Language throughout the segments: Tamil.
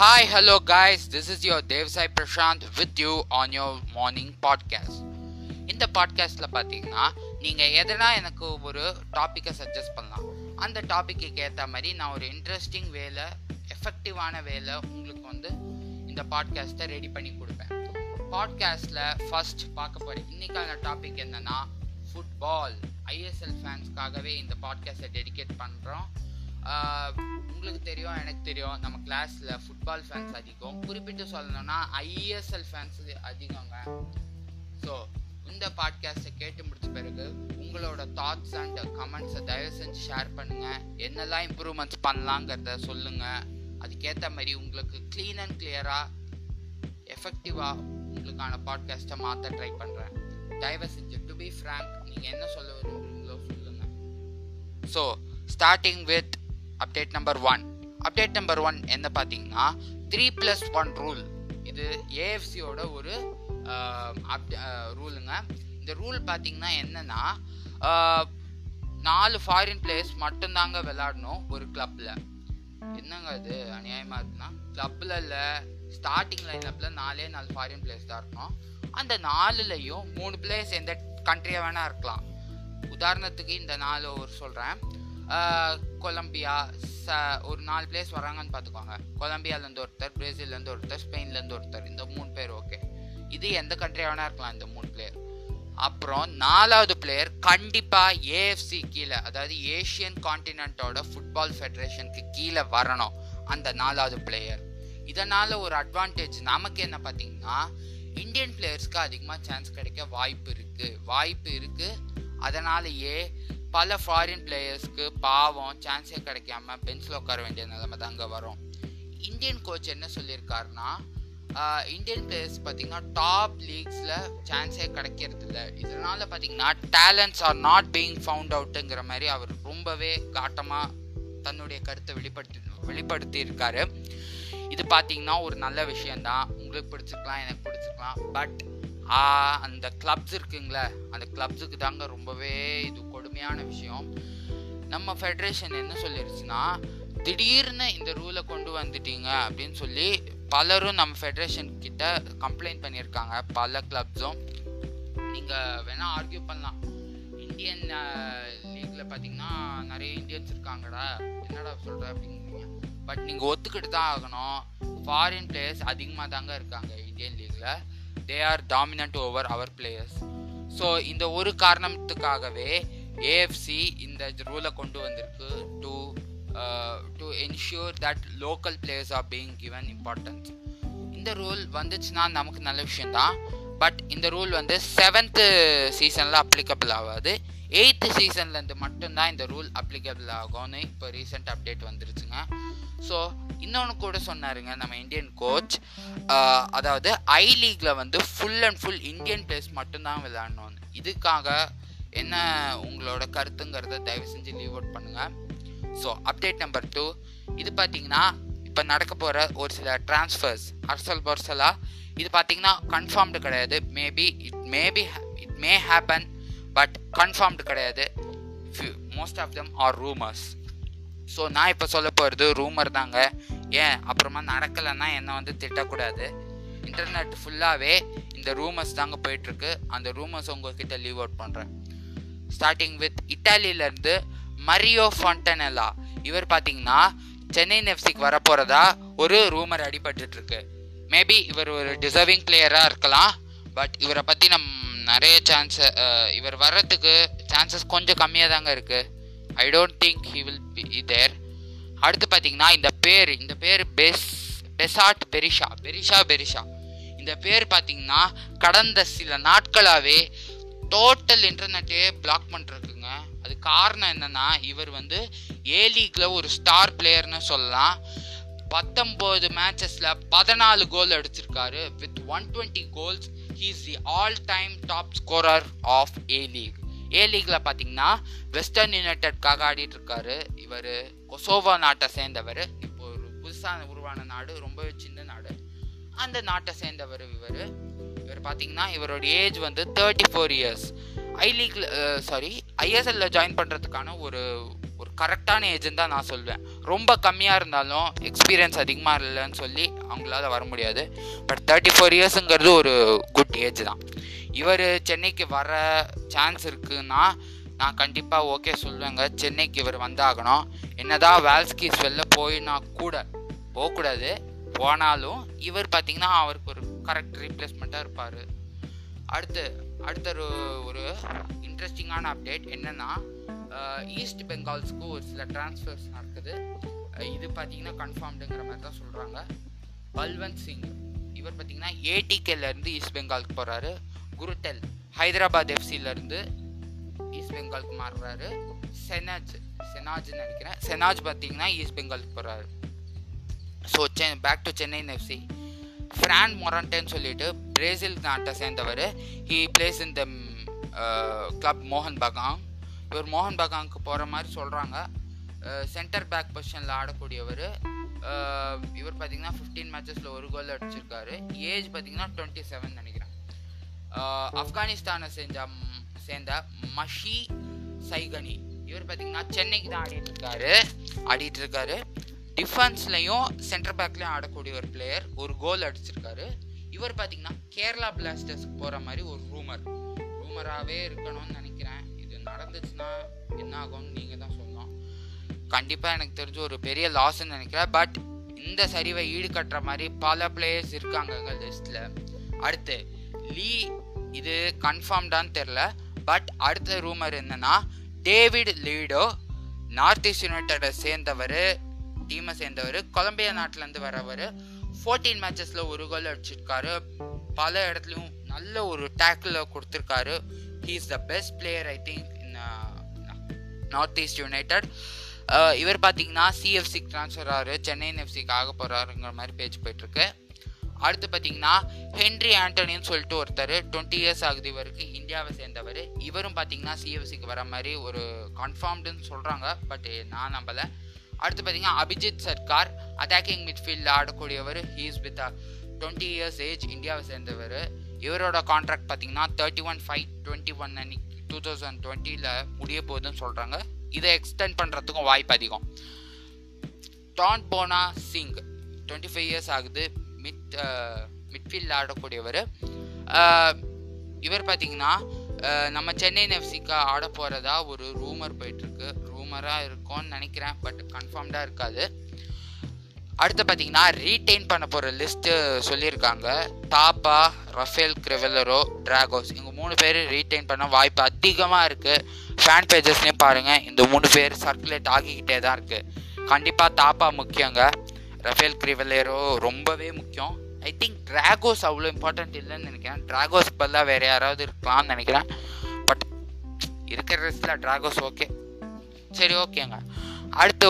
Hi, hello guys, this is your Devsai Prashant with you on your morning podcast. இந்த பாட்காஸ்ட்டில் பார்த்தீங்கன்னா நீங்கள் எதனா எனக்கு ஒரு டாப்பிக்கை சஜஸ்ட் பண்ணலாம். அந்த டாப்பிக்கு ஏற்ற மாதிரி நான் ஒரு இன்ட்ரெஸ்டிங் வேலை, எஃபெக்டிவான வேலை உங்களுக்கு வந்து இந்த பாட்காஸ்ட்டை ரெடி பண்ணி கொடுப்பேன். பாட்காஸ்ட்டில் ஃபர்ஸ்ட் பார்க்க போகிறேன் இன்றைக்கான டாபிக் என்னென்னா ஃபுட்பால். ஐஎஸ்எல் ஃபேன்ஸ்க்காகவே இந்த பாட்காஸ்ட்டை டெடிகேட் பண்ணுறோம். உங்களுக்கு தெரியும், எனக்கு தெரியும், நம்ம கிளாஸில் ஃபுட்பால் ஃபேன்ஸ் அதிகம். குறிப்பிட்டு சொல்லணும்னா ஐஎஸ்எல் ஃபேன்ஸ் அதிகங்க. ஸோ இந்த பாட்காஸ்ட்டை கேட்டு முடிச்ச பிறகு உங்களோட தாட்ஸ் அண்ட் கமெண்ட்ஸை தயவு செஞ்சு ஷேர் பண்ணுங்கள். என்னெல்லாம் இம்ப்ரூவ்மெண்ட்ஸ் பண்ணலாங்கிறத சொல்லுங்கள். அதுக்கேற்ற மாதிரி உங்களுக்கு க்ளீன் அண்ட் கிளியராக, எஃபெக்டிவாக உங்களுக்கான பாட்காஸ்ட்டை மாற்ற ட்ரை பண்ணுறேன். தயவு செஞ்சு டு பி ஃப்ராங்க், நீங்கள் என்ன சொல்ல விரும்புங்களோ சொல்லுங்கள். So starting with update number one என்ன பார்த்தீங்கன்னா 3+1 ரூல். இது ஏஎஃப்சியோட ஒரு ரூலுங்க. இந்த ரூல் பார்த்தீங்கன்னா என்னென்னா 4 ஃபாரின் பிளேயர்ஸ் மட்டும்தாங்க விளையாடணும் ஒரு கிளப்பில். என்னங்க அது அநியாயமாக இருக்குன்னா, கிளப்பில் இல்லை, ஸ்டார்டிங் லைனப்பில் 4 ஃபாரின் பிளேயர்ஸ் தான் இருக்கணும். அந்த 4லையும் 3 பிளேயர்ஸ் எந்த கண்ட்ரியாக வேணால் இருக்கலாம். உதாரணத்துக்கு இந்த 4 ஒரு சொல்கிறேன், கொலம்பியா ஒரு 4 பிளேயர்ஸ் வராங்கன்னு பார்த்துக்கோங்க. கொலம்பியாவிலேருந்து ஒருத்தர், பிரேசில்லேருந்து ஒருத்தர், ஸ்பெயின்லேருந்து ஒருத்தர், இந்த 3 பேர். ஓகே, இது எந்த கண்ட்ரியாக வேணா இருக்கலாம் இந்த 3 பிளேயர். அப்புறம் 4வது பிளேயர் கண்டிப்பாக ஏஎஃப்சி கீழே, அதாவது ஏஷியன் கான்டினென்ட்டோட ஃபுட்பால் ஃபெடரேஷனுக்கு கீழே வரணும் அந்த 4வது பிளேயர். இதனால் ஒரு அட்வான்டேஜ் நமக்கு என்ன பார்த்தீங்கன்னா, இந்தியன் பிளேயர்ஸ்க்கு அதிகமாக சான்ஸ் கிடைக்க வாய்ப்பு இருக்குது. அதனாலேயே பல ஃபாரின் பிளேயர்ஸ்க்கு பாவம் சான்ஸே கிடைக்காம பென்சில் உட்கார வேண்டிய நிலைமை தான் அங்கே வரும். இந்தியன் கோச் என்ன சொல்லியிருக்காருன்னா, இந்தியன் பிளேயர்ஸ் பார்த்திங்கன்னா டாப் லீக்ஸில் சான்ஸே கிடைக்கிறதில்ல. இதனால் பார்த்திங்கன்னா talents are not being found அவுட்டுங்கிற மாதிரி அவர் ரொம்பவே காட்டமாக தன்னுடைய கருத்தை வெளிப்படுத்தியிருக்காரு. இது பார்த்திங்கன்னா ஒரு நல்ல விஷயந்தான். உங்களுக்கு பிடிச்சிக்கலாம், எனக்கு பிடிச்சிக்கலாம், பட் அந்த கிளப்ஸ் இருக்குங்களே, அந்த கிளப்ஸுக்கு தாங்க ரொம்பவே இது கொடுமையான விஷயம். நம்ம ஃபெடரேஷன் என்ன சொல்லிருச்சுன்னா, திடீர்னு இந்த ரூலை கொண்டு வந்துட்டீங்க அப்படின்னு சொல்லி பலரும் நம்ம ஃபெடரேஷன் கிட்ட கம்ப்ளைண்ட் பண்ணியிருக்காங்க. பல கிளப்ஸும் நீங்கள் வேணால் ஆர்கியூ பண்ணலாம், இந்தியன் லீக்கில் பார்த்தீங்கன்னா நிறைய இந்தியன்ஸ் இருக்காங்கடா, என்னடா சொல்கிற அப்படிங்கிறீங்க. பட் நீங்கள் ஒத்துக்கிட்டு தான் ஆகணும், ஃபாரின் பிளேயர்ஸ் அதிகமாக தாங்க இருக்காங்க இந்தியன் லீக்கில். They are dominant over our players. So இந்த ஒரு காரணத்துக்காகவே AFC இந்த ரூலை கொண்டு வந்திருக்கு, to ensure that local players are being given importance. இந்த ரூல் வந்துச்சுன்னா நமக்கு நல்ல விஷயம்தான். பட் இந்த ரூல் வந்து 7th சீசனில் அப்ளிகபிள் ஆகாது, 8th சீசன்லேருந்து மட்டும்தான் இந்த ரூல் அப்ளிகபிள் ஆகும்னு இப்போ ரீசெண்ட் அப்டேட் வந்துருச்சுங்க. ஸோ இன்னொன்று கூட சொன்னாருங்க நம்ம இந்தியன் கோச், அதாவது ஐ லீக்கில் வந்து full and full Indian players மட்டும்தான் விளையாடணும். இதுக்காக என்ன உங்களோட கருத்துங்கிறத தயவு செஞ்சு லீவ் அவுட் பண்ணுங்கள். ஸோ அப்டேட் நம்பர் 2 இது பார்த்திங்கன்னா இப்போ நடக்க போகிற ஒரு சில ட்ரான்ஸ்ஃபர்ஸ் அரசல் பர்சலா. இது பார்த்திங்கன்னா கன்ஃபார்ம்டு கிடையாது, it may happen but confirmed கிடையாது. Most of them are rumours. So நான் இப்போ சொல்ல போகிறது ரூமர் தாங்க. ஏன் அப்புறமா நடக்கலைன்னா என்னை வந்து திட்டக்கூடாது. இன்டர்நெட் ஃபுல்லாகவே இந்த ரூமர்ஸ் தாங்க போயிட்டுருக்கு. அந்த ரூமர்ஸ் உங்கள்கிட்ட லீவ் அவுட் பண்ணுறேன். ஸ்டார்டிங் வித் இட்டாலியிலேருந்து மரியோ ஃபொண்டனெல்லா. இவர் பார்த்திங்கன்னா சென்னை எஃப்சிக்கு வர போகிறதா ஒரு ரூமர் அடிபட்டுருக்கு. மேபி இவர் ஒரு டிசர்விங் பிளேயராக இருக்கலாம், பட் இவரை பற்றி நம்ம நிறைய இவர் வர்றதுக்கு சான்சஸ் கொஞ்சம் கம்மியாக தாங்க இருக்குது. I don't think he will be there. அடுத்து பார்த்தீங்கன்னா இந்த பேர் பெசாட் பெரிஷா. இந்த பேர் பார்த்தீங்கன்னா கடந்த சில நாட்களாகவே டோட்டல் இன்டர்நெட்டே பிளாக் பண்ணிருக்குங்க. அது காரணம் என்னென்னா, இவர் வந்து ஏ லீக்ல ஒரு ஸ்டார் பிளேயர்னு சொல்லலாம். 19 மேட்சஸில் 14 கோல் அடிச்சிருக்காரு. With 120 goals he is the all time top scorer of A League. A லீக்ல பார்த்தீங்கன்னா வெஸ்டர்ன் யுனைடெட்காக ஆடிட்டு இருக்காரு இவர். கொசோவோ நாட்டை சேர்ந்தவர். இப்போ ஒரு புதுசாக உருவான நாடு, ரொம்பவே சின்ன நாடு, அந்த நாட்டை சேர்ந்தவர் இவர் பார்த்தீங்கன்னா இவரோட ஏஜ் வந்து 34 இயர்ஸ். ஐஎஸ்எல்ல ஜாயின் பண்ணுறதுக்கான ஒரு ஒரு கரெக்டான ஏஜென்ட் தான் நான் சொல்வேன். ரொம்ப கம்மியாக இருந்தாலும் எக்ஸ்பீரியன்ஸ் அதிகமாக இல்லைன்னு சொல்லி அவங்களால வர முடியாது. பட் 34 இயர்ஸுங்கிறது ஒரு குட் ஏஜ் தான். இவர் சென்னைக்கு வர சான்ஸ் இருக்குன்னா நான் கண்டிப்பாக ஓகே சொல்லுவேங்க. சென்னைக்கு இவர் வந்தாகணும். என்னதான் வால்ஸ்கீஸ் வெளில போயினா கூட போகக்கூடாது, போனாலும் இவர் பார்த்திங்கன்னா அவருக்கு ஒரு கரெக்ட் ரீப்ளேஸ்மெண்ட்டாக இருப்பார். அடுத்த ஒரு இன்ட்ரெஸ்டிங்கான அப்டேட் என்னென்னா, ஈஸ்ட் பெங்கால்ஸுக்கு ஒரு சில டிரான்ஸ்ஃபர்ஸ் நடக்குது. இது பார்த்திங்கன்னா கன்ஃபார்ம்டுங்கிற மாதிரி தான் சொல்கிறாங்க. பல்வந்த் சிங் இவர் பார்த்திங்கன்னா ஏடிகேலேருந்து ஈஸ்ட் பெங்காலுக்கு போகிறாரு. குருட்டெல் ஹைதராபாத் எஃப்சிலேருந்து ஈஸ்ட் பெங்காலுக்கு மாறுறாரு. செனாஜ்னு நினைக்கிறேன், செனாஜ் பார்த்திங்கன்னா ஈஸ்ட் பெங்காலுக்கு போகிறாரு. So back to Chennai FC. Fran மொரண்டேன்னு சொல்லிட்டு பிரேசில் நாட்டை சேர்ந்தவர். He plays in the club மோகன் பகாங். இவர் மோகன் பகாங்க்கு போகிற மாதிரி சொல்கிறாங்க. சென்டர் பேக் பொசிஷனில் ஆடக்கூடியவர் இவர். பார்த்திங்கன்னா 15 மேட்சஸில் ஒரு கோல் அடிச்சிருக்காரு. ஏஜ் பார்த்திங்கன்னா 27 நினைக்கிறேன். ஆப்கானிஸ்தானை சேர்ந்த மஷி சைகனி இவர் பார்த்திங்கன்னா சென்னைக்கு தான் ஆடிட்டு இருக்காரு. டிஃபென்ஸ்லையும் சென்டர் பேக்லையும் ஆடக்கூடிய ஒரு பிளேயர். ஒரு கோல் அடிச்சிருக்காரு. இவர் பார்த்திங்கன்னா கேரளா பிளாஸ்டர்ஸ்க்கு போகிற மாதிரி ஒரு ரூமராகவே இருக்கணும்னு நினைக்கிறேன். இது நடந்துச்சுன்னா என்ன ஆகும்னு நீங்கள் தான் சொல்லணும். கண்டிப்பாக எனக்கு தெரிஞ்சு ஒரு பெரிய லாஸ்ன்னு நினைக்கிறேன். பட் இந்த சரிவை ஈடுகட்டுற மாதிரி பல பிளேயர்ஸ் இருக்காங்க லிஸ்ட்டில். அடுத்து இது கன்ஃபார்ம்டான்னு தெரில. பட் அடுத்த ரூமர் என்னென்னா, டேவிட் லீடோ நார்த் ஈஸ்ட் யுனைட்டடை டீமை சேர்ந்தவர். கொலம்பியா நாட்டிலேருந்து வரவர். 14 மேட்சஸில் ஒரு கோல் அடிச்சிருக்காரு. பல இடத்துலையும் நல்ல ஒரு டேக்கில் கொடுத்துருக்காரு. He is the best player I think in north east united. இவர் பார்த்திங்கன்னா சிஎஃப்சிக்கு ட்ரான்ஸ்ஃபர் ஆகிறாரு. சென்னை எஃப்சிக்கு ஆக போகிறாருங்கிற மாதிரி பேச்சு போயிட்டுருக்கு. அடுத்து பார்த்திங்கன்னா ஹென்ரி ஆண்டனின்னு சொல்லிட்டு ஒருத்தர் 20 இயர்ஸ் ஆகுது இவருக்கு. இந்தியாவை சேர்ந்தவர். இவரும் பார்த்திங்கன்னா சிஎஃப்சிக்கு வர மாதிரி ஒரு கன்ஃபார்ம்டுன்னு சொல்கிறாங்க. பட் நான் நம்பலை. அடுத்து பார்த்திங்கன்னா அபிஜித் சர்கார் அட்டாக்கிங் மிட்ஃபீல்டில் ஆடக்கூடியவர். He's with 20 years age. இந்தியாவை சேர்ந்தவர். இவரோட கான்ட்ராக்ட் பார்த்திங்கன்னா 31/5/21 அன்னைக்கு 2020 முடிய போகுதுன்னு சொல்கிறாங்க. இதை எக்ஸ்டெண்ட் பண்ணுறதுக்கும் வாய்ப்பு அதிகம். டான் போனா சிங் 25 இயர்ஸ் ஆகுது. மிட்ஃபீல்டில் ஆடக்கூடியவர். இவர் பார்த்திங்கன்னா நம்ம சென்னை எஃப்சிக்கு ஆட போகிறதா ஒரு ரூமர் போயிட்டுருக்கு. ரூமராக இருக்கும்னு நினைக்கிறேன், பட் கன்ஃபார்ம்டாக இருக்காது. அடுத்து பார்த்திங்கன்னா ரீட்டைன் பண்ண போகிற லிஸ்ட்டு சொல்லியிருக்காங்க. தாப்பா, ரஃபேல் கிரிவெலரோ, டிராகோஸ் இவங்க 3 பேர் ரீட்டைன் பண்ண வாய்ப்பு அதிகமாக இருக்குது. ஃபேன் பேஜஸ்லேயும் பாருங்கள், இந்த 3 பேர் சர்க்குலேட் ஆகிக்கிட்டே தான் இருக்குது. கண்டிப்பாக தாப்பா முக்கியங்க. ரஃபேல் கிரிவெலரோ ரொம்பவே முக்கியம். ஐ திங்க் டிராகோஸ் அவ்வளோ இம்பார்ட்டண்ட் இல்லைன்னு நினைக்கிறேன். டிராகோஸ் பதிலாக வேறு யாராவது இருக்கலாம்னு நினைக்கிறேன். பட் இருக்கிற லிஸ்ட்டில் டிராகோஸ் ஓகே. சரி, ஓகேங்க. அடுத்து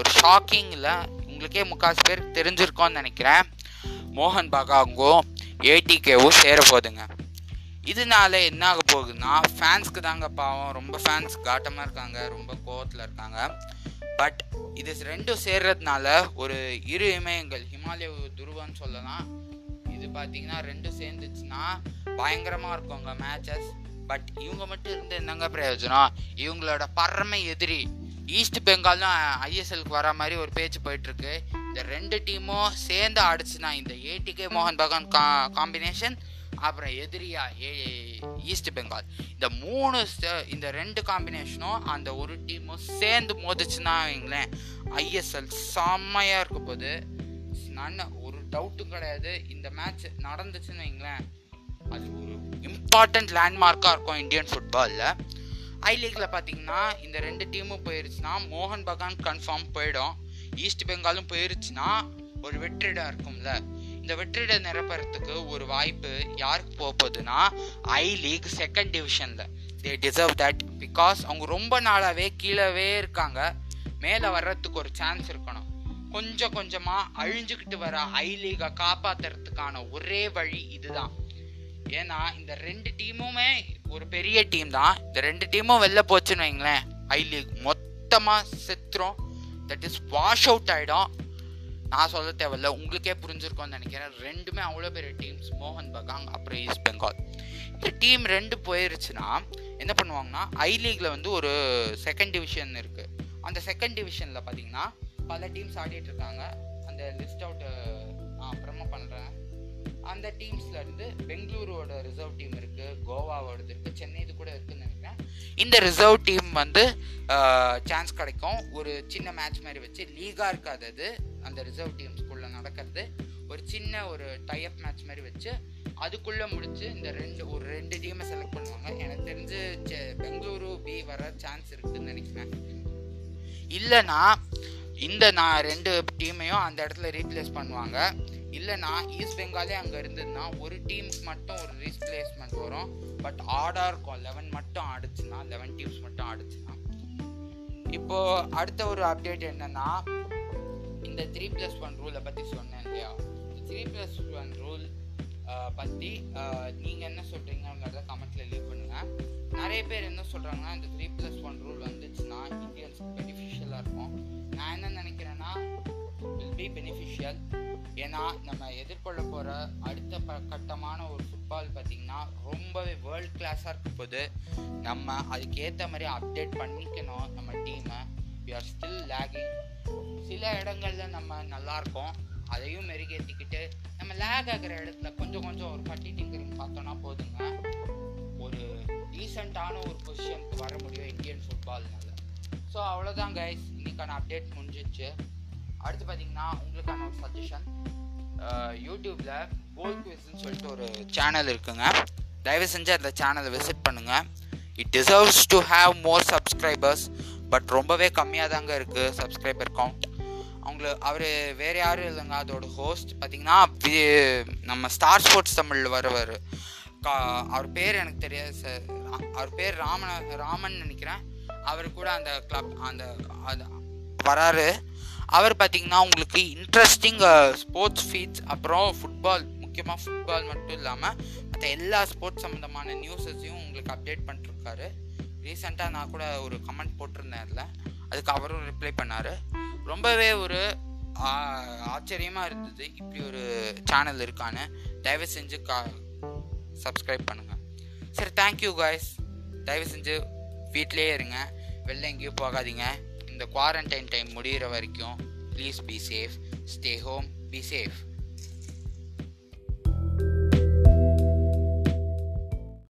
ஒரு ஷாக்கிங்கில் உங்களுக்கே 3/4 பேர் தெரிஞ்சிருக்கோன்னு நினைக்கிறேன். மோகன் பகாங்கும் ஏடிகேவும் சேர போகுதுங்க. இதனால என்ன ஆக போகுதுன்னா, ஃபேன்ஸ்க்கு தாங்க பாவம். ரொம்ப ஃபேன்ஸ் காட்டமாக இருக்காங்க, ரொம்ப கோவத்தில் இருக்காங்க. பட் இது ரெண்டும் சேர்றதுனால ஒரு இரு இமயங்கள், ஹிமாலய துருவம்னு சொல்லலாம். இது பார்த்திங்கன்னா ரெண்டும் சேர்ந்துச்சுன்னா பயங்கரமாக இருக்குங்க மேட்சஸ். பட் இவங்க மட்டும் இருந்து என்னங்க பிரயோஜனம்? இவங்களோட பரம எதிரி ஈஸ்ட் பெங்காலும் ஐஎஸ்எல்க்கு வர மாதிரி ஒரு பேச்சு போயிட்டுருக்கு. இந்த 2 டீமும் சேர்ந்து ஆடிச்சுன்னா, இந்த ஏடிகே மோகன் பகான் காம்பினேஷன், அப்புறம் எதிரியா ஈஸ்ட் பெங்கால், இந்த 2 காம்பினேஷனும் அந்த ஒரு டீமும் சேர்ந்து மோதிச்சுன்னா வைங்களேன், ஐஎஸ்எல் செம்மையாக இருக்க போது. ஒரு டவுட்டும் கிடையாது. இந்த மேட்ச் நடந்துச்சுன்னு வைங்களேன், அது ஒரு இம்பார்ட்டண்ட் லேண்ட்மார்க்காக இருக்கும் இந்தியன் ஃபுட்பாலில். ஐ லீக்கில் பார்த்திங்கன்னா இந்த 2 டீமும் போயிடுச்சுன்னா மோகன் பகான் கன்ஃபார்ம் போயிடும். ஈஸ்ட் பெங்காலும் போயிடுச்சுன்னா ஒரு வெற்றிடம் இருக்கும்ல. இந்த வெற்றிடம் நிரப்புறதுக்கு ஒரு வாய்ப்பு யாருக்கு போக போகுதுன்னா, ஐ லீக் 2nd டிவிஷனில். தே டிசர்வ் தட், பிகாஸ் அவங்க ரொம்ப நாளாகவே கீழவே இருக்காங்க. மேலே வர்றதுக்கு ஒரு சான்ஸ் இருக்கணும். கொஞ்சம் கொஞ்சமாக அழிஞ்சுக்கிட்டு வர ஐ லீகை காப்பாற்றுறதுக்கான ஒரே வழி இதுதான். ஏன்னா இந்த 2 டீமுமே ஒரு பெரிய டீம் தான். இந்த 2 டீமும் வெளில போச்சுன்னு வைங்களேன், ஐ லீக் மொத்தமாக செத்துரும். தட் இஸ் வாஷ் அவுட் ஆகிடும். நான் சொல்ல தேவையில்ல, உங்களுக்கே புரிஞ்சிருக்கோன்னு நினைக்கிறேன். 2மே அவ்வளோ பெரிய டீம்ஸ், மோகன் பகாங் அப்புறம் ஈஸ்ட் பெங்கால். இந்த டீம் 2 போயிருச்சுன்னா என்ன பண்ணுவாங்கன்னா, ஐ லீக்ல ஒரு 2nd டிவிஷன் இருக்குது. அந்த செகண்ட் டிவிஷனில் பார்த்தீங்கன்னா பல டீம்ஸ் ஆடிட்டு இருக்காங்க. அந்த லிஸ்ட் அவுட்டு நான் அப்புறமா பண்ணுறேன். அந்த டீம்ஸ்லேருந்து பெங்களூரோட ரிசர்வ் டீம் இருக்குது, கோவாவோடது இருக்குது, சென்னை இது கூட இருக்குதுன்னு நினைக்கிறேன். இந்த ரிசர்வ் டீம் வந்து சான்ஸ் கிடைக்கும். ஒரு சின்ன மேட்ச் மாதிரி வச்சு, லீகாக இருக்காதது, அந்த ரிசர்வ் டீம்ஸ்குள்ளே நடக்கிறது. ஒரு சின்ன ஒரு டைஅப் மேட்ச் மாதிரி வச்சு அதுக்குள்ளே முடிச்சு இந்த ரெண்டு டீமை செலக்ட் பண்ணுவாங்க. எனக்கு தெரிஞ்சு பெங்களூரு பி வர சான்ஸ் இருக்குதுன்னு நினைக்கிறேன். இல்லைனா இந்த நான் ரெண்டு டீமையும் அந்த இடத்துல ரீப்ளேஸ் பண்ணுவாங்க. இல்லைனா ஈஸ்ட் பெங்காலே அங்கே இருந்ததுன்னா ஒரு டீமுக்கு மட்டும் ஒரு ரீப்ளேஸ்மெண்ட் வரும். பட் ஆடாக இருக்கும். 11 டீம்ஸ் மட்டும் ஆடிச்சுன்னா. இப்போது அடுத்த ஒரு அப்டேட் என்னென்னா, இந்த 3+1 ரூலை பற்றி சொன்னேன் இல்லையா? 3+1 ரூல் பற்றி நீங்கள் என்ன சொல்கிறீங்கிறத கமெண்ட்டில் லீவ் பண்ணுங்கள். நிறைய பேர் என்ன சொல்கிறாங்கன்னா, இந்த 3+1 ரூல் வந்துச்சுன்னா இந்தியன்ஸ்க்கு பெனிஃபிஷியலாக இருக்கும். நான் என்ன நினைக்கிறேன்னா, வில் பி பெனிஃபிஷியல். ஏன்னா நம்ம எதிர்கொள்ள போகிற அடுத்த கட்டமான ஒரு ஃபுட்பால் பார்த்திங்கன்னா ரொம்பவே வேர்ல்டு கிளாஸாக இருக்கும் போது நம்ம அதுக்கேற்ற மாதிரி அப்டேட் பண்ணிக்கணும் நம்ம டீமை. We are still lagging. சில இடங்களில் நம்ம நல்லாயிருக்கோம், அதையும் மெருகேற்றிக்கிட்டு நம்ம லேக் ஆகிற இடத்துல கொஞ்சம் கொஞ்சம் ஒரு பட்டி டிங்கரிங் பார்த்தோன்னா போதுங்க, ஒரு டீசெண்டான ஒரு பொசிஷனுக்கு வர முடியும் இந்தியன் ஃபுட்பால்னால. ஸோ அவ்வளோதான் கைஸ், இன்றைக்கான அப்டேட் முடிஞ்சிச்சு. அடுத்து பார்த்திங்கன்னா உங்களுக்கான ஒரு சஜஷன், யூடியூப்பில் கோல் குவிஸ்ன்னு சொல்லிட்டு ஒரு சேனல் இருக்குங்க. தயவு செஞ்சு அந்த சேனலை விசிட் பண்ணுங்கள். It deserves to have more subscribers. But ரொம்பவே கம்மியாக தாங்க இருக்குது சப்ஸ்கிரைபர் கவுண்ட். அவர் வேறு யாரும் இல்லைங்க, அதோட ஹோஸ்ட் பார்த்திங்கன்னா நம்ம ஸ்டார் ஸ்போர்ட்ஸ் தமிழில் வருவார். அவர் பேர் எனக்கு தெரியாது சார். அவர் பேர் ராமன் நினைக்கிறேன். அவர் கூட அந்த கிளப் அந்த வராரு. அவர் பார்த்திங்கன்னா உங்களுக்கு இன்ட்ரெஸ்டிங் ஸ்போர்ட்ஸ் ஃபீட்ஸ், அப்புறம் ஃபுட்பால், முக்கியமாக ஃபுட்பால் மட்டும் இல்லாமல் மற்ற எல்லா ஸ்போர்ட்ஸ் சம்மந்தமான நியூஸஸையும் உங்களுக்கு அப்டேட் பண்ணிட்டுருக்காரு. ரீசெண்டாக நான் கூட ஒரு கமெண்ட் போட்டிருந்தேன், இல்லை அதுக்கு அவரும் ரிப்ளை பண்ணார். ரொம்பவே ஒரு ஆச்சரியமாக இருந்தது இப்படி ஒரு சேனல் இருக்கான்னு. தயவு செஞ்சு சப்ஸ்கிரைப் பண்ணுங்கள். சரி, தேங்க்யூ காய்ஸ். தயவு செஞ்சு வீட்டிலே இருங்க, வெளில எங்கேயும் போகாதீங்க. இந்த குவாரண்டைன் டைம் முடிகிற வரைக்கும் please be safe, stay home, be safe.